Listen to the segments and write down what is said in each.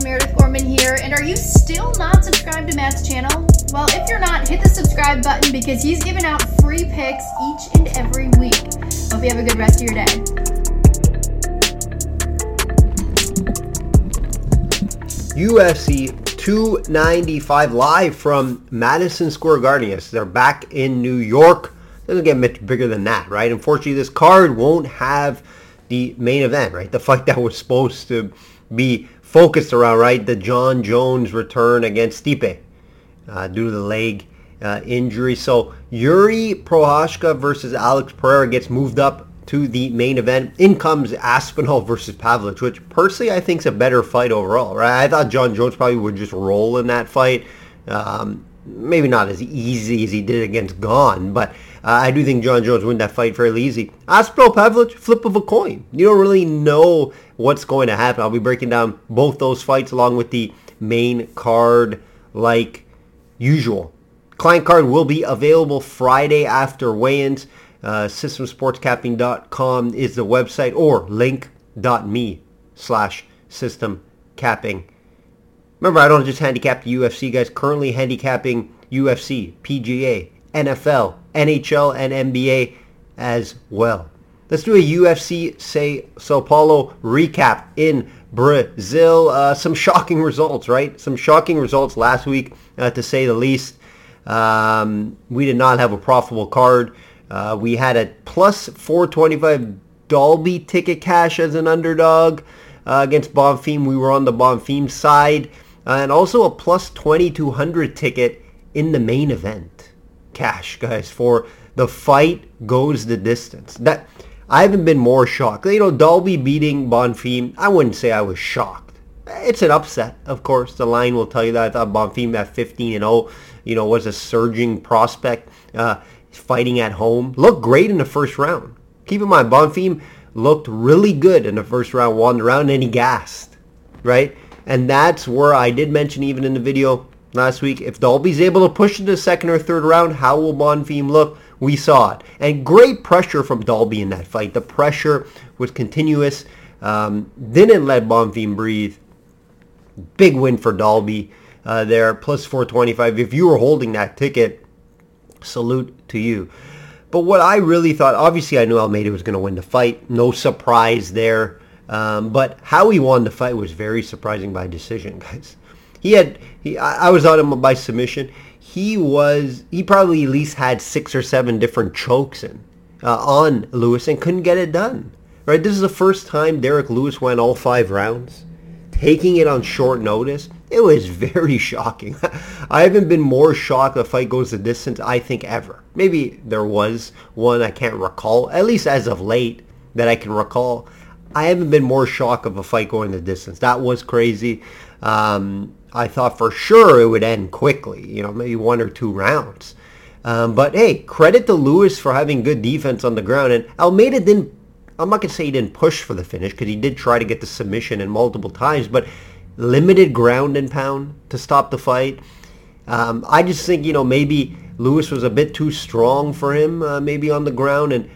is Meredith Gorman here, and are you still not subscribed to Matt's channel? Well, if you're not, hit the subscribe button because he's giving out free picks each and every week. Hope you have a good rest of your day. UFC 295 live from Madison Square Garden. Yes, they're back in New York. Doesn't get much bigger than that, right? Unfortunately, this card won't have the main event, right? The fight that was supposed to be focused around, right? The John Jones return against Stipe due to the leg injury. So Jiří Procházka versus Alex Pereira gets moved up to the main event. In comes Aspinall versus Pavlich, which personally I think is a better fight overall, right? I thought John Jones probably would just roll in that fight. Maybe not as easy as he did against Gon, but I do think John Jones won that fight fairly easy. Aspinall Pavlich, flip of a coin. You don't really know what's going to happen. I'll be breaking down both those fights along with the main card like usual. Client card will be available Friday after weigh-ins. SystemSportsCapping.com is the website, or link.me/SystemCapping. Remember, I don't just handicap the UFC, guys. Currently handicapping UFC, PGA, NFL, NHL, and NBA as well. Let's do a UFC Sao Paulo recap in Brazil. Some shocking results, right? Some shocking results last week, to say the least. We did not have a profitable card. We had a plus 425 Dolby ticket cash as an underdog against Bonfim. We were on the Bonfim side. And also a plus 2200 ticket in the main event. Cash, guys, for the fight goes the distance. That I haven't been more shocked. You know, Dolby beating Bonfim, I wouldn't say I was shocked. It's an upset, of course. The line will tell you that. I thought Bonfim at 15-0, you know, was a surging prospect. Fighting at home, looked great in the first round. Keep in mind, Bonfim looked really good in the first round, wandering around, and he gassed, right? And that's where I did mention even in the video last week, if Dolby's able to push into the second or third round, how will Bonfim look? We saw it. And great pressure from Dolby in that fight. The pressure was continuous. Didn't let Bonfim breathe. Big win for Dolby there, plus 425. If you were holding that ticket, salute to you. But what I really thought, obviously I knew Almeida was going to win the fight. No surprise there. But how he won the fight was very surprising by decision, guys. I was on him by submission. He probably at least had 6 or 7 different chokes in on Lewis and couldn't get it done. Right? This is the first time Derek Lewis went all 5 rounds, taking it on short notice. It was very shocking. I haven't been more shocked the fight goes the distance, I think, ever. Maybe there was one I can't recall, at least as of late, that I can recall. I haven't been more shocked of a fight going the distance. That was crazy. I thought for sure it would end quickly, you know, maybe 1 or 2 rounds. But hey, credit to Lewis for having good defense on the ground. And Almeida didn't, I'm not going to say he didn't push for the finish because he did try to get the submission in multiple times, but limited ground and pound to stop the fight. I just think, you know, maybe Lewis was a bit too strong for him, maybe on the ground, and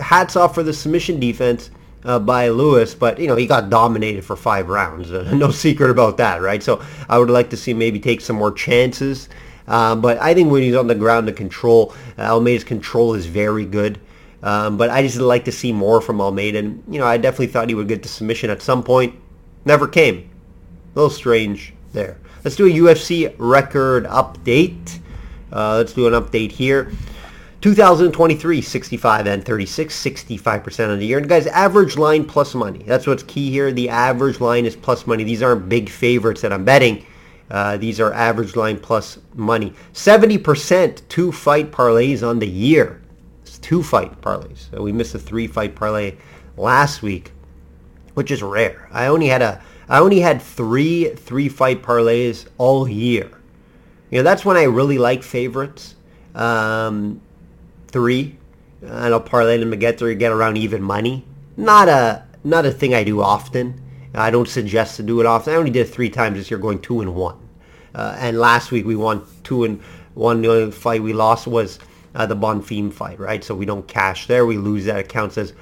hats off for the submission defense by Lewis, but, you know, he got dominated for 5 rounds. No secret about that, right? So I would like to see him maybe take some more chances, but I think when he's on the ground, the control, Almeida's control is very good, but I just like to see more from Almeida, and, you know, I definitely thought he would get the submission at some point. Never came. A little strange there. Let's do a UFC record update. Let's do an update here. 2023, 65-36, 65% of the year. And guys, average line plus money. That's what's key here. The average line is plus money. These aren't big favorites that I'm betting. These are average line plus money. 70% 2-fight parlays on the year. It's 2-fight parlays. So we missed a 3-fight parlay last week, which is rare. I only had 3 3-fight parlays all year. You know, that's when I really like favorites. 3, and I'll parlay them together to get around even money. Not a thing I do often. I don't suggest to do it often. I only did it 3 times this year, going 2-1. And last week we won 2-1. The only fight we lost was the Bonfim fight, right? So we don't cash there. We lose that. It counts as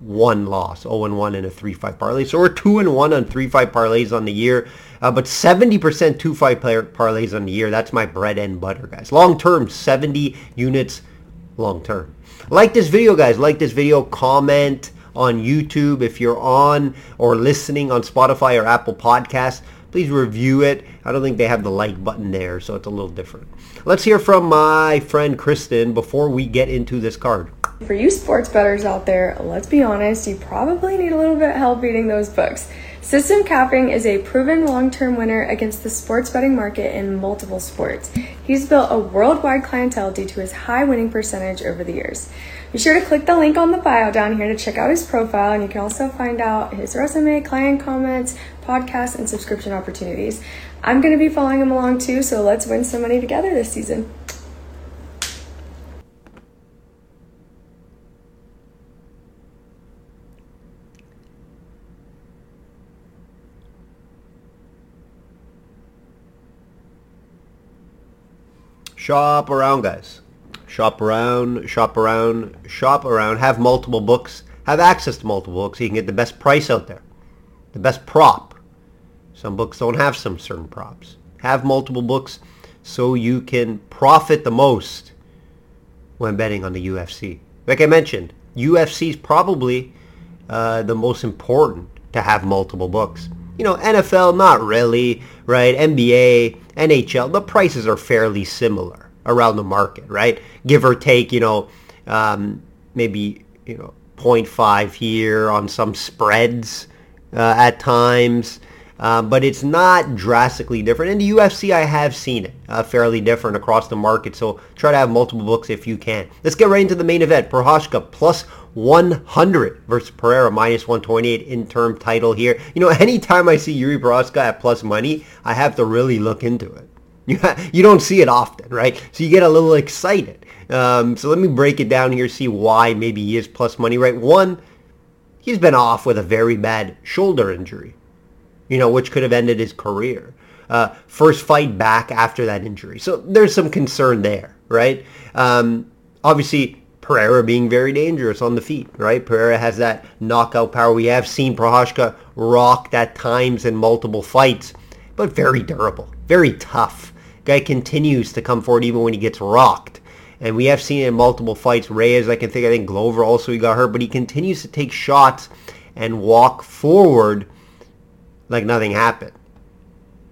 one loss, 0-1 in a 3-5 parlay. So we're 2-1 on 3-5 parlays on the year, but 70% 2-5 parlays on the year. That's my bread and butter, guys. Long-term, 70 units long-term. Like this video, guys. Like this video. Comment on YouTube. If you're on or listening on Spotify or Apple Podcasts, please review it. I don't think they have the like button there, so it's a little different. Let's hear from my friend Kristen before we get into this card. For you sports bettors out there, let's be honest, you probably need a little bit of help beating those books. System Capping is a proven long-term winner against the sports betting market in multiple sports. He's built a worldwide clientele due to his high winning percentage over the years. Be sure to click the link on the bio down here to check out his profile, and you can also find out his resume, client comments, podcasts, and subscription opportunities. I'm going to be following him along too, so let's win some money together this season. Shop around, guys. Shop around, shop around, shop around. Have multiple books. Have access to multiple books so you can get the best price out there. The best prop. Some books don't have some certain props. Have multiple books so you can profit the most when betting on the UFC. Like I mentioned, UFC is probably the most important to have multiple books. You know, NFL, not really, right? NBA, NHL, the prices are fairly similar around the market, right? Give or take, you know, maybe, you know, 0.5 here on some spreads at times. But it's not drastically different. In the UFC, I have seen it fairly different across the market. So try to have multiple books if you can. Let's get right into the main event. Procházka plus 100 versus Pereira minus 128 interim title here. You know, anytime I see Jiří Procházka at plus money, I have to really look into it. You don't see it often, right? So you get a little excited. So let me break it down here, see why maybe he is plus money, right? One, he's been off with a very bad shoulder injury, you know, which could have ended his career. First fight back after that injury. So there's some concern there, right? Obviously, Pereira being very dangerous on the feet, right? Pereira has that knockout power. We have seen Procházka rocked at times in multiple fights, but very durable, very tough. Guy continues to come forward even when he gets rocked. And we have seen it in multiple fights. Reyes, I think Glover also, he got hurt, but he continues to take shots and walk forward like nothing happened,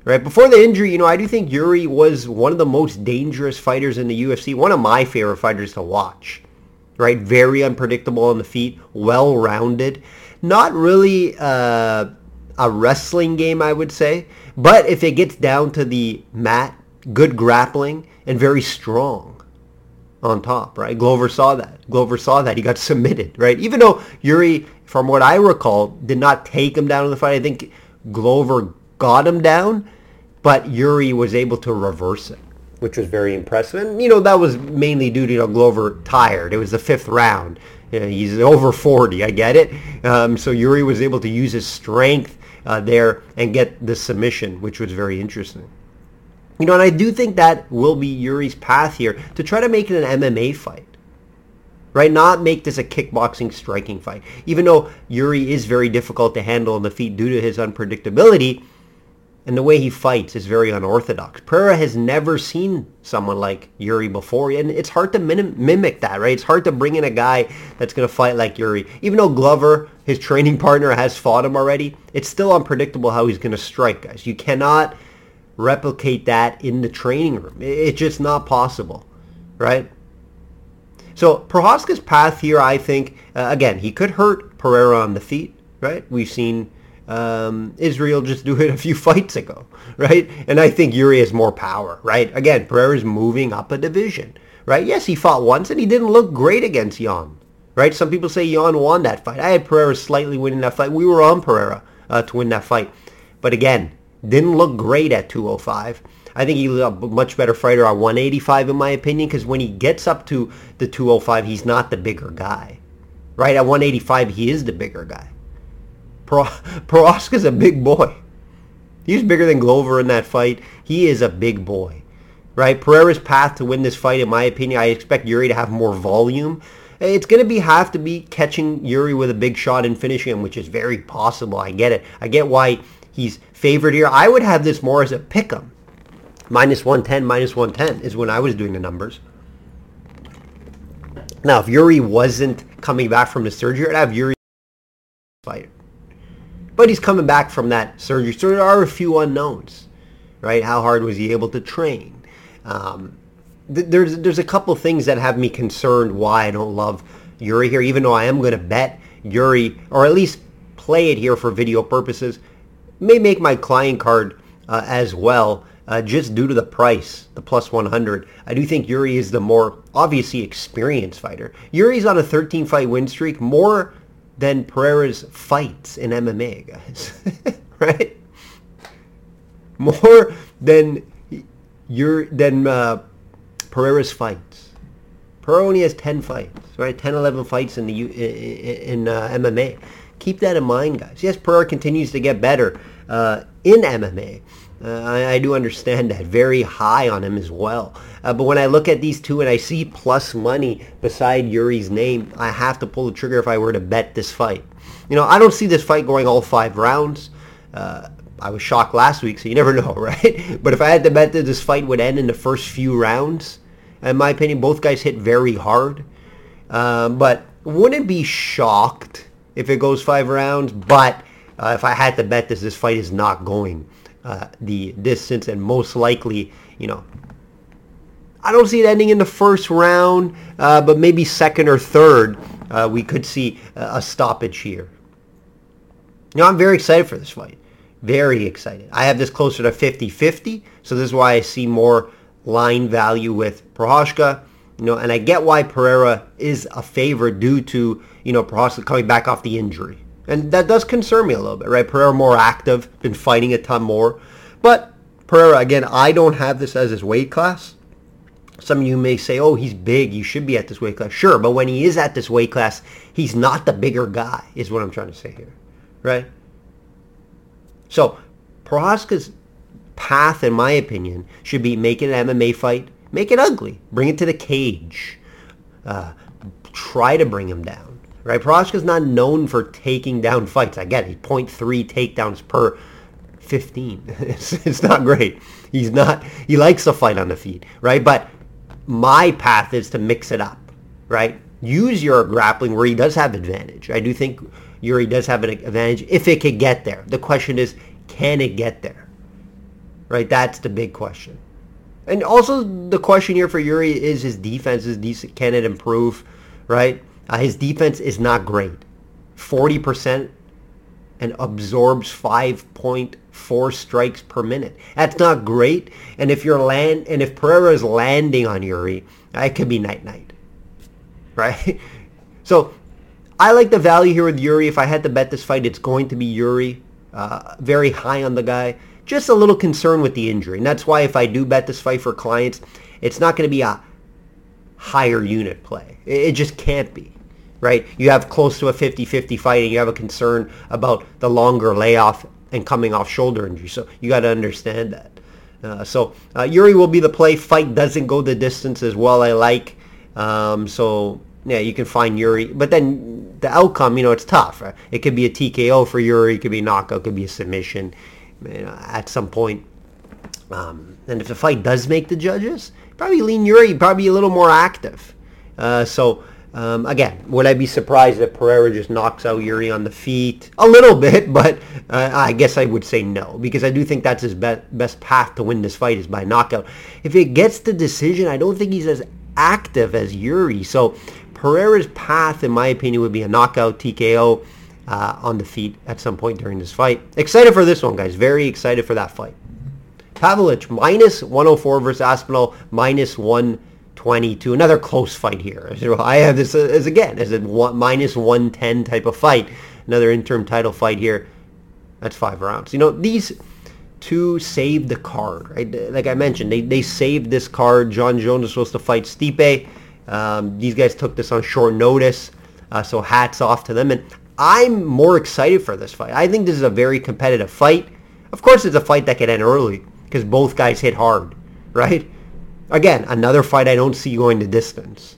right? Before the injury, you know, I do think Jiří was one of the most dangerous fighters in the UFC, one of my favorite fighters to watch, right? Very unpredictable on the feet, well-rounded. Not really a wrestling game, I would say, but if it gets down to the mat, good grappling and very strong on top, right? Glover saw that. He got submitted, right? Even though Jiří, from what I recall, did not take him down in the fight, I think Glover got him down, but Jiří was able to reverse it, which was very impressive. And, you know, that was mainly due to, you know, Glover tired. It was the fifth round. You know, he's over 40. I get it. So Jiří was able to use his strength there and get the submission, which was very interesting. You know, and I do think that will be Yuri's path here to try to make it an MMA fight, right? Not make this a kickboxing striking fight. Even though Jiří is very difficult to handle on the feet due to his unpredictability, and the way he fights is very unorthodox. Pereira has never seen someone like Jiří before, and it's hard to mimic that, right? It's hard to bring in a guy that's going to fight like Jiří. Even though Glover, his training partner, has fought him already, it's still unpredictable how he's going to strike, guys. You cannot replicate that in the training room. It's just not possible, right? So Procházka's path here, I think, again, he could hurt Pereira on the feet, right? We've seen Israel just do it a few fights ago, right? And I think Jiří has more power, right? Again, Pereira's moving up a division, right? Yes, he fought once, and he didn't look great against Jan, right? Some people say Jan won that fight. I had Pereira slightly winning that fight. We were on Pereira to win that fight. But again, didn't look great at 205. I think he's a much better fighter at 185, in my opinion, because when he gets up to the 205, he's not the bigger guy, right? At 185, he is the bigger guy. Procházka's a big boy. He's bigger than Glover in that fight. He is a big boy, right? Pereira's path to win this fight, in my opinion, I expect Jiří to have more volume. It's going to have to be catching Jiří with a big shot and finishing him, which is very possible. I get it. I get why he's favored here. I would have this more as a pick-em. -110 is when I was doing the numbers. Now, if Jiří wasn't coming back from the surgery, I'd have Jiří fighter. But he's coming back from that surgery, so there are a few unknowns, right? How hard was he able to train? There's a couple things that have me concerned why I don't love Jiří here, even though I am going to bet Jiří, or at least play it here for video purposes. May make my client card as well, just due to the price, the +100. I do think Jiří is the more obviously experienced fighter. Yuri's on a 13-fight win streak, more than Pereira's fights in MMA, guys. Right? More than Pereira's fights. Pereira only has 10 fights, right? 10, 11 fights in MMA. Keep that in mind, guys. Yes, Pereira continues to get better in MMA. I do understand that. Very high on him as well. But when I look at these two and I see plus money beside Yuri's name, I have to pull the trigger if I were to bet this fight. You know, I don't see this fight going all 5 rounds. I was shocked last week, so you never know, right? But if I had to bet that this fight would end in the first few rounds, in my opinion, both guys hit very hard. But wouldn't be shocked if it goes 5 rounds. But if I had to bet this, this fight is not going the distance, and most likely, you know, I don't see it ending in the first round, but maybe second or third, we could see a stoppage here. You know, I'm very excited for this fight. Very excited. I have this closer to 50-50, so this is why I see more line value with Procházka. You know, and I get why Pereira is a favorite due to, you know, Procházka coming back off the injury. And that does concern me a little bit, right? Pereira more active, been fighting a ton more. But Pereira, again, I don't have this as his weight class. Some of you may say, oh, he's big, you should be at this weight class. Sure, but when he is at this weight class, he's not the bigger guy, is what I'm trying to say here, right? So Procházka's path, in my opinion, should be make it an MMA fight, make it ugly, bring it to the cage, try to bring him down. Right, Procházka's not known for taking down fights. I get it. 0.3 takedowns per 15. It's not great. He's not. He likes to fight on the feet, right? But my path is to mix it up, right? Use your grappling where he does have advantage. I do think Jiří does have an advantage if it could get there. The question is, can it get there? Right, that's the big question. And also the question here for Jiří is his defense is decent. Can it improve, right? His defense is not great. 40% and absorbs 5.4 strikes per minute. That's not great. And if if Pereira is landing on Jiří, it could be night-night. Right? So I like the value here with Jiří. If I had to bet this fight, it's going to be Jiří. Very high on the guy. Just a little concern with the injury. And that's why if I do bet this fight for clients, it's not going to be a higher unit play. It just can't be. Right? You have close to a 50-50 fight, and you have a concern about the longer layoff and coming off shoulder injury. So you got to understand that. So Jiří will be the play. Fight doesn't go the distance as well. I like. So yeah, you can find Jiří. But then the outcome, you know, it's tough. Right? It could be a TKO for Jiří. It could be a knockout. It could be a submission. You know, at some point. And if the fight does make the judges, probably lean Jiří. Probably a little more active. Again, would I be surprised if Pereira just knocks out Jiří on the feet? A little bit, but I guess I would say no, because I do think that's his best path to win this fight is by knockout. If it gets the decision, I don't think he's as active as Jiří. So Pereira's path, in my opinion, would be a knockout, TKO on the feet at some point during this fight. Excited for this one, guys. Very excited for that fight. Pavlich, -104 versus Aspinall, -122. Another close fight here. I have this as a -110 type of fight. Another interim title fight here. That's 5 rounds. You know, these two saved the card, right? Like I mentioned, they saved this card. John Jones was supposed to fight Stipe. These guys took this on short notice, so hats off to them. And I'm more excited for this fight. I think this is a very competitive fight. Of course, it's a fight that could end early, because both guys hit hard, right? Again, another fight I don't see going the distance.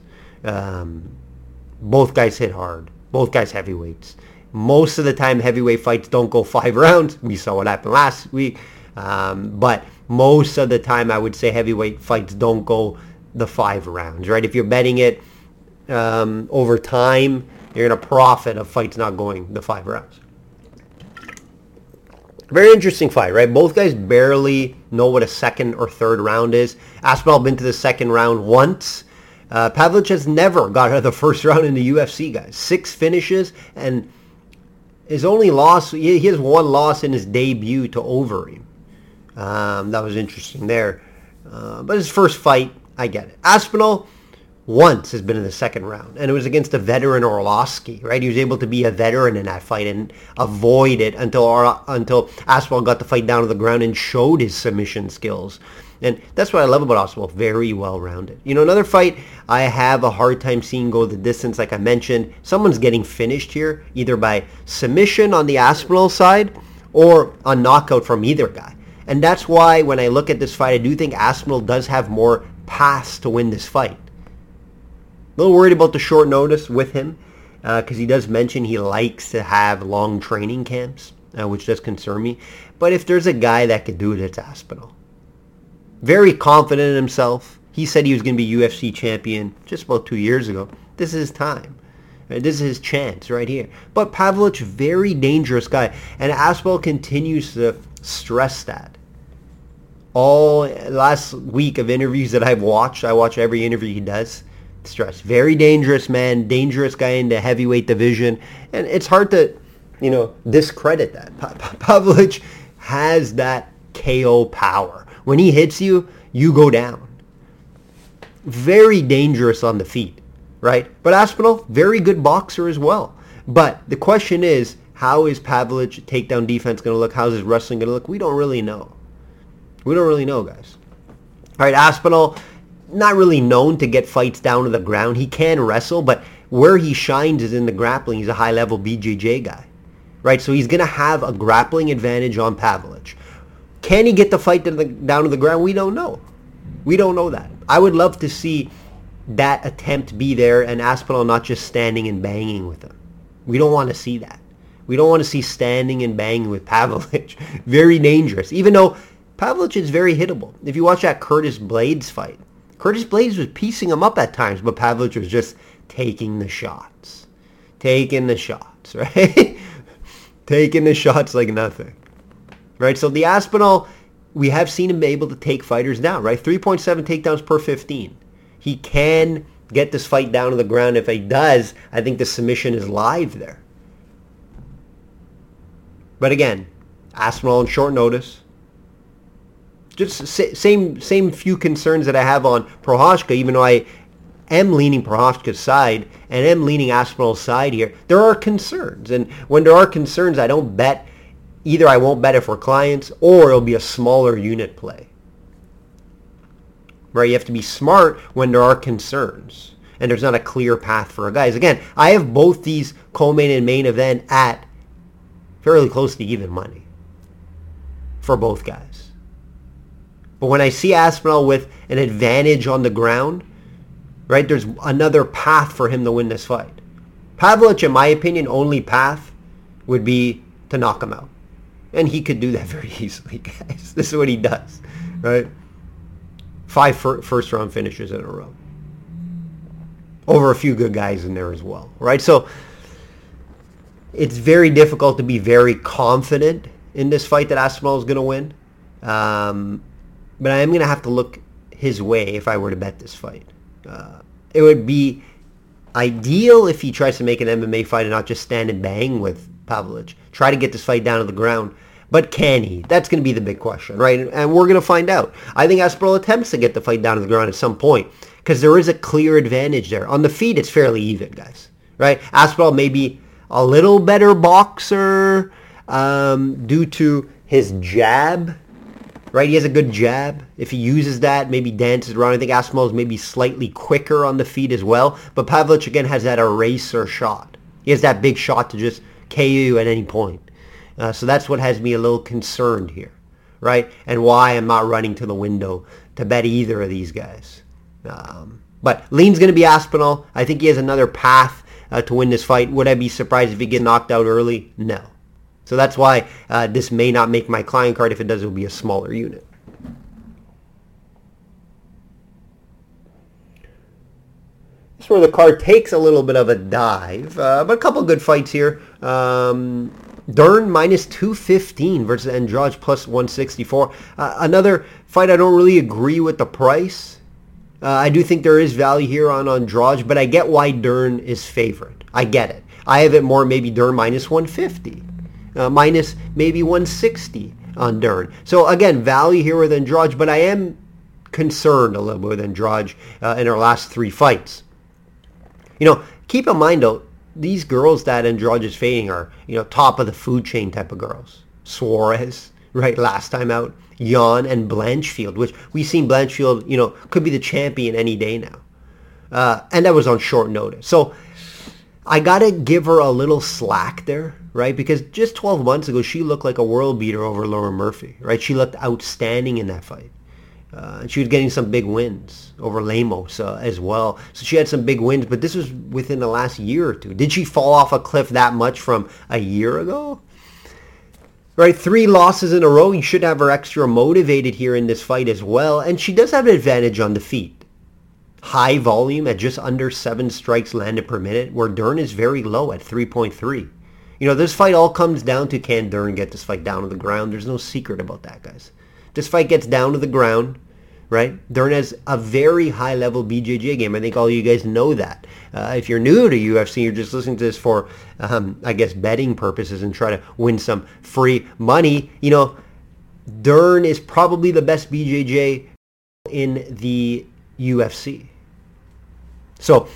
Both guys hit hard. Both guys heavyweights. Most of the time, heavyweight fights don't go 5 rounds. We saw what happened last week. But most of the time, I would say heavyweight fights don't go the 5 rounds, right? If you're betting it over time, you're going to profit of fights not going the 5 rounds. Very interesting fight, right? Both guys barely know what a second or third round is. Aspinall been to the second round once. Pavlich has never got out of the first round in the UFC, guys. 6 finishes, and his only loss, he has one loss in his debut to Overeem. That was interesting there. But his first fight, I get it. Aspinall once has been in the second round, and it was against a veteran Orlovsky, right? He was able to be a veteran in that fight and avoid it until Aspinall got the fight down to the ground and showed his submission skills. And that's what I love about Aspinall, very well-rounded. You know, another fight I have a hard time seeing go the distance, like I mentioned. Someone's getting finished here, either by submission on the Aspinall side or a knockout from either guy. And that's why when I look at this fight, I do think Aspinall does have more paths to win this fight. A little worried about the short notice with him because he does mention he likes to have long training camps, which does concern me. But if there's a guy that could do it, it's Aspinall. Very confident in himself. He said he was going to be UFC champion just about 2 years ago. This is his time. This is his chance right here. But Pavlich, very dangerous guy. And Aspinall continues to stress that. All last week of interviews that I've watched, I watch every interview he does. Stress. Very dangerous man. Dangerous guy in the heavyweight division. And it's hard to, you know, discredit that. Pavlich has that KO power. When he hits you, you go down. Very dangerous on the feet, right? But Aspinall, very good boxer as well. But the question is, how is Pavlich takedown defense going to look? How's his wrestling going to look? We don't really know. We don't really know, guys. All right, Aspinall, not really known to get fights down to the ground. He can wrestle, but where he shines is in the grappling. He's a high-level BJJ guy, right? So he's going to have a grappling advantage on Pavlich. Can he get the fight down to the ground? We don't know. We don't know that. I would love to see that attempt be there and Aspinall not just standing and banging with him. We don't want to see that. We don't want to see standing and banging with Pavlich. Very dangerous. Even though Pavlich is very hittable. If you watch that Curtis Blades fight, Curtis Blades was piecing him up at times, but Pavlich was just taking the shots. Taking the shots, right? Taking the shots like nothing. Right, so the Aspinall, we have seen him able to take fighters down, right? 3.7 takedowns per 15. He can get this fight down to the ground. If he does, I think the submission is live there. But again, Aspinall on short notice. Just same few concerns that I have on Procházka, even though I am leaning Procházka's side and am leaning Aspinall's side here. There are concerns, and when there are concerns, I don't bet. Either I won't bet it for clients or it'll be a smaller unit play. Right? You have to be smart when there are concerns and there's not a clear path for guys. Again, I have both these co-main and main event at fairly close to even money for both guys. But when I see Aspinall with an advantage on the ground, right, there's another path for him to win this fight. Pavlich, in my opinion, only path would be to knock him out. And he could do that very easily, guys. This is what he does, right? 5 first-round finishes in a row. Over a few good guys in there as well, right? So it's very difficult to be very confident in this fight that Aspinall is going to win. But I am going to have to look his way if I were to bet this fight. It would be ideal if he tries to make an MMA fight and not just stand and bang with Pavlich. Try to get this fight down to the ground. But can he? That's going to be the big question, right? And we're going to find out. I think Aspinall attempts to get the fight down to the ground at some point because there is a clear advantage there. On the feet, it's fairly even, guys, right? Aspinall may be a little better boxer due to his jab, right? He has a good jab. If he uses that, maybe dances around. I think Aspinall is maybe slightly quicker on the feet as well. But Pavlich, again, has that eraser shot. He has that big shot to just KO at any point. So that's what has me a little concerned here, right? And why I'm not running to the window to bet either of these guys. But lean's going to be Aspinall. I think he has another path to win this fight. Would I be surprised if he get knocked out early? No. So that's why this may not make my client card. If it does, it will be a smaller unit. This where the card takes a little bit of a dive, but a couple good fights here. Dern minus 215 versus Andrade plus 164. Another fight I don't really agree with the price. I do think there is value here on Andrade, but I get why Dern is favored. I get it. I have it more maybe Dern minus 150, minus maybe 160 on Dern. So again, value here with Andrade, but I am concerned a little bit with Andrade in her last three fights. You know, keep in mind though, these girls that Andrade is fading are, you know, top of the food chain type of girls. Suarez, right, last time out. Jan and Blanchfield, which we've seen Blanchfield, you know, could be the champion any day now. And that was on short notice. So I got to give her a little slack there, right? Because just 12 months ago, she looked like a world beater over Laura Murphy, right? She looked outstanding in that fight. And she was getting some big wins over Lemos as well. So she had some big wins, but this was within the last year or two. Did she fall off a cliff that much from a year ago? Right, 3 losses in a row. You should have her extra motivated here in this fight as well. And she does have an advantage on the feet. High volume at just under 7 strikes landed per minute, where Dern is very low at 3.3. You know, this fight all comes down to, can Dern get this fight down to the ground? There's no secret about that, guys. This fight gets down to the ground, right? Dern has a very high-level BJJ game. I think all you guys know that. If you're new to UFC, you're just listening to this for, I guess, betting purposes and try to win some free money. You know, Dern is probably the best BJJ in the UFC. So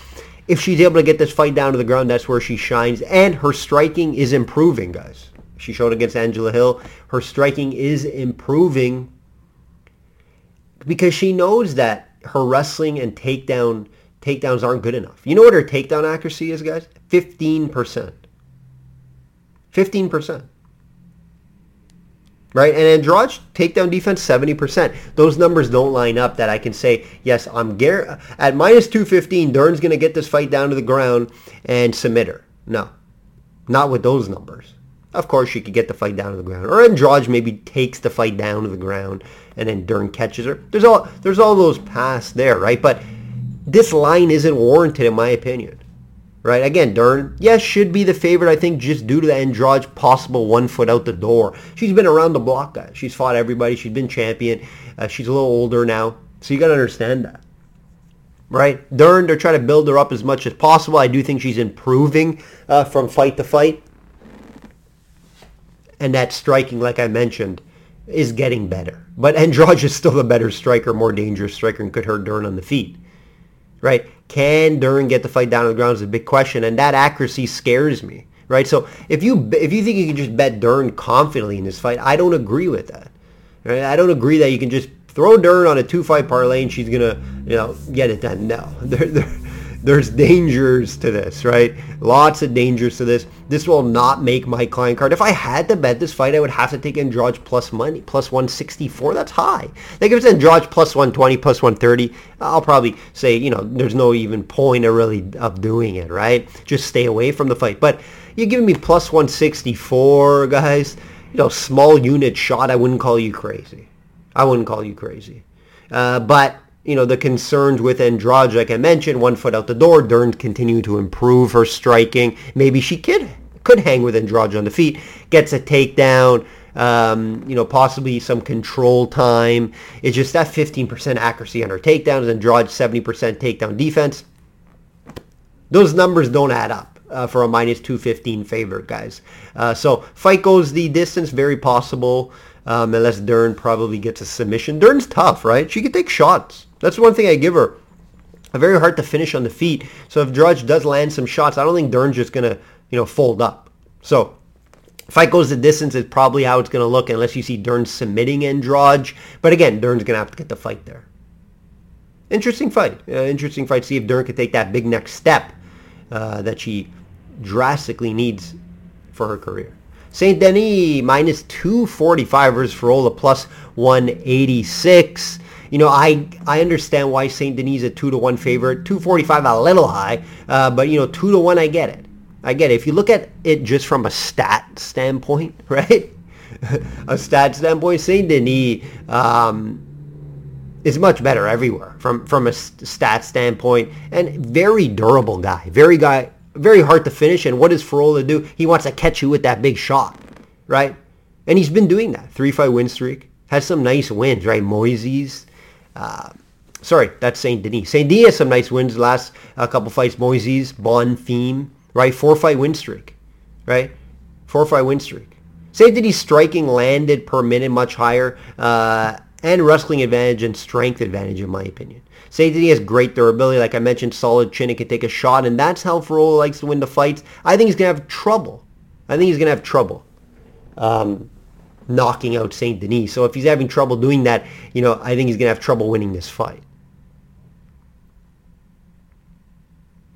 if she's able to get this fight down to the ground, that's where she shines. And her striking is improving, guys. She showed against Angela Hill. Her striking is improving because she knows that her wrestling and takedowns aren't good enough. You know what her takedown accuracy is, guys? 15%. 15%. Right? And Andrade's takedown defense, 70%. Those numbers don't line up that I can say, yes, I'm at minus 215, Dern's going to get this fight down to the ground and submit her. No. Not with those numbers. Of course, she could get the fight down to the ground. Or Andrade maybe takes the fight down to the ground and then Dern catches her. There's all those paths there, right? But this line isn't warranted, in my opinion, right? Again, Dern, yes, should be the favorite, I think, just due to the Andrade's possible 1 foot out the door. She's been around the block, guys. She's fought everybody. She's been champion. She's a little older now. So you got to understand that, right? Dern, they're trying to build her up as much as possible. I do think she's improving from fight to fight. And that striking, like I mentioned, is getting better. But Andrade is still the better striker, more dangerous striker, and could hurt Dern on the feet. Right? Can Dern get the fight down on the ground is a big question, and that accuracy scares me. Right? So if you think you can just bet Dern confidently in this fight, I don't agree with that. Right? I don't agree that you can just throw Dern on a 2-fight parlay and she's gonna, you know, get it done. No, there's dangers to this, right? Lots of dangers to this. This will not make my client card. If I had to bet this fight, I would have to take Andrade plus money, plus 164. That's high. Like if it's Andrade plus 120, plus 130, I'll probably say, you know, there's no even point of doing it, right? Just stay away from the fight. But you're giving me plus 164, guys. You know, small unit shot, I wouldn't call you crazy. But you know, the concerns with Andrade, like I mentioned, 1 foot out the door. Dern continued to improve her striking. Maybe she could hang with Andrade on the feet. Gets a takedown, you know, possibly some control time. It's just that 15% accuracy on her takedowns. Andrade, 70% takedown defense. Those numbers don't add up for a minus 215 favorite, guys. So fight goes the distance, very possible. Unless Dern probably gets a submission. Dern's tough, right? She can take shots. That's one thing I give her. Very hard to finish on the feet. So if Drudge does land some shots, I don't think Dern's just going to, you know, fold up. So fight goes the distance is probably how it's going to look unless you see Dern submitting Andrade. But again, Dern's going to have to get the fight there. Interesting fight. Interesting fight. See if Dern can take that big next step that she drastically needs for her career. St. Denis minus 245 versus Ferola plus 186. you know, I understand why St. Denis is a 2-1 favorite. 245, a little high, but, you know, 2-1, I get it. I get it. If you look at it just from a stat standpoint, right? A stat standpoint, St. Denis is much better everywhere from a stat standpoint, and very durable guy. Very hard to finish, and what does Ferola do? He wants to catch you with that big shot, right? And he's been doing that. 3-5 win streak. Has some nice wins, right? Moises. That's St. Denis. St. Denis has some nice wins last couple fights. Moises, Bonfim, right? 4-5 win streak, right? 4-5 win streak. St. Denis striking landed per minute much higher, and wrestling advantage and strength advantage, in my opinion. St. Denis has great durability. Like I mentioned, solid chin and can take a shot, and that's how Ferola likes to win the fights. I think he's going to have trouble. Knocking out St. Denis. So if he's having trouble doing that, you know, I think he's going to have trouble winning this fight.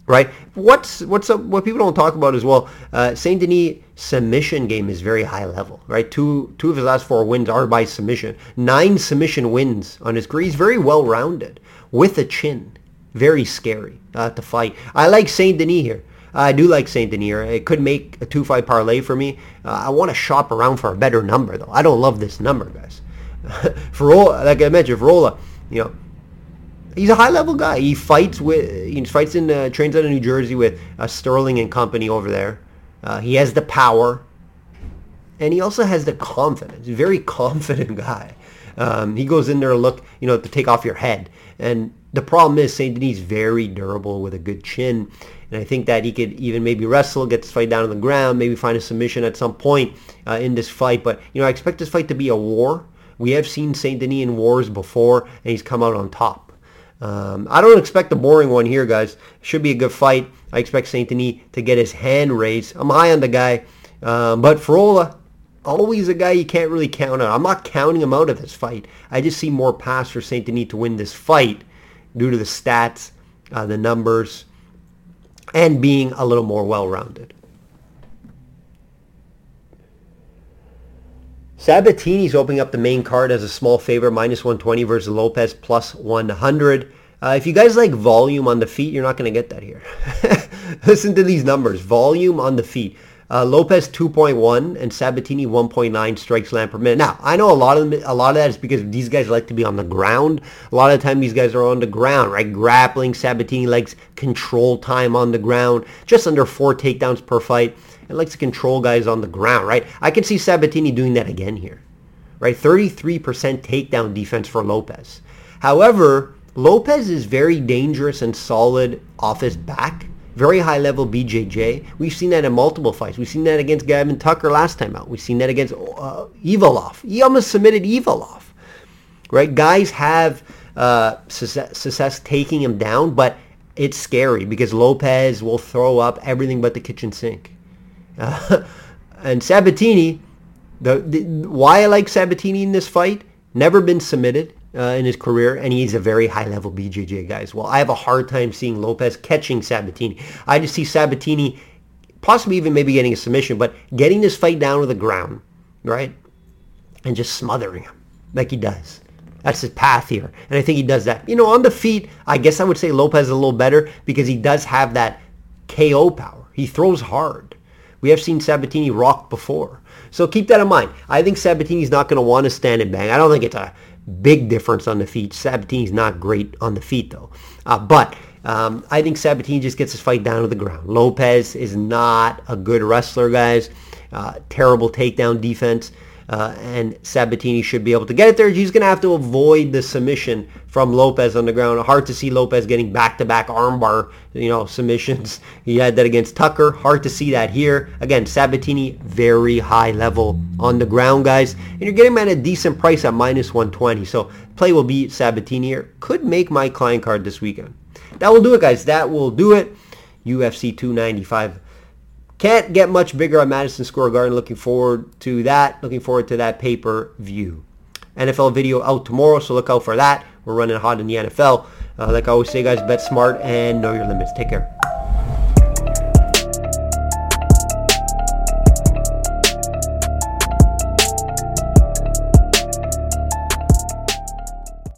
Right? What people don't talk about as well, St. Denis submission game is very high level, right? Two of his last 4 wins are by submission. 9 submission wins on his career. He's very well-rounded with a chin. Very scary to fight. I like St. Denis here. I do like St. Denis. It could make a 2-5 parlay for me. I want to shop around for a better number, though. I don't love this number, guys. Ferola, like I mentioned, Ferola, you know, he's a high-level guy. He trains out of New Jersey with Sterling and company over there. He has the power, and he also has the confidence. Very confident guy. He goes in there to take off your head. And the problem is St. Denis is very durable with a good chin. And I think that he could even maybe wrestle, get this fight down on the ground, maybe find a submission at some point in this fight. But, you know, I expect this fight to be a war. We have seen St. Denis in wars before, and he's come out on top. I don't expect a boring one here, guys. Should be a good fight. I expect St. Denis to get his hand raised. I'm high on the guy. But Ferola, always a guy you can't really count on. I'm not counting him out of this fight. I just see more paths for St. Denis to win this fight due to the stats, the numbers, and being a little more well-rounded. Sabatini's opening up the main card as a small favorite, -120 versus Lopez, +100. If you guys like volume on the feet, you're not going to get that here. Listen to these numbers. Volume on the feet. Lopez 2.1 and Sabatini 1.9 strikes land per minute. Now, I know a lot of that is because these guys like to be on the ground. A lot of the time these guys are on the ground, right? Grappling. Sabatini likes control time on the ground. Just under 4 takedowns per fight. And likes to control guys on the ground, right? I can see Sabatini doing that again here, right? 33% takedown defense for Lopez. However, Lopez is very dangerous and solid off his back. Very high-level BJJ. We've seen that in multiple fights. We've seen that against Gavin Tucker last time out. We've seen that against Ivalov. He almost submitted Ivalov, right? Guys have success taking him down, but it's scary because Lopez will throw up everything but the kitchen sink. And Sabatini, why I like Sabatini in this fight, never been submitted in his career, and he's a very high-level BJJ guy as well. I have a hard time seeing Lopez catching Sabatini. I just see Sabatini possibly even maybe getting a submission, but getting this fight down to the ground, right, and just smothering him like he does. That's his path here, and I think he does that. You know, on the feet, I guess I would say Lopez is a little better because he does have that KO power. He throws hard. We have seen Sabatini rock before. So keep that in mind. I think Sabatini's not going to want to stand and bang. I don't think it's a big difference on the feet. Sabatini's not great on the feet, though. But I think Sabatini just gets his fight down to the ground. Lopez is not a good wrestler, guys. Terrible takedown defense. And Sabatini should be able to get it there. He's going to have to avoid the submission from Lopez on the ground. Hard to see Lopez getting back-to-back armbar, you know, submissions. He had that against Tucker. Hard to see that here. Again, Sabatini, very high level on the ground, guys. And you're getting him at a decent price at -120. So play will be Sabatini here. Could make my client card this weekend. That will do it, guys. That will do it. UFC 295. Can't get much bigger on Madison Square Garden. Looking forward to that pay-per-view. NFL video out tomorrow, so look out for that. We're running hot in the NFL. Like I always say, guys, bet smart and know your limits. Take care.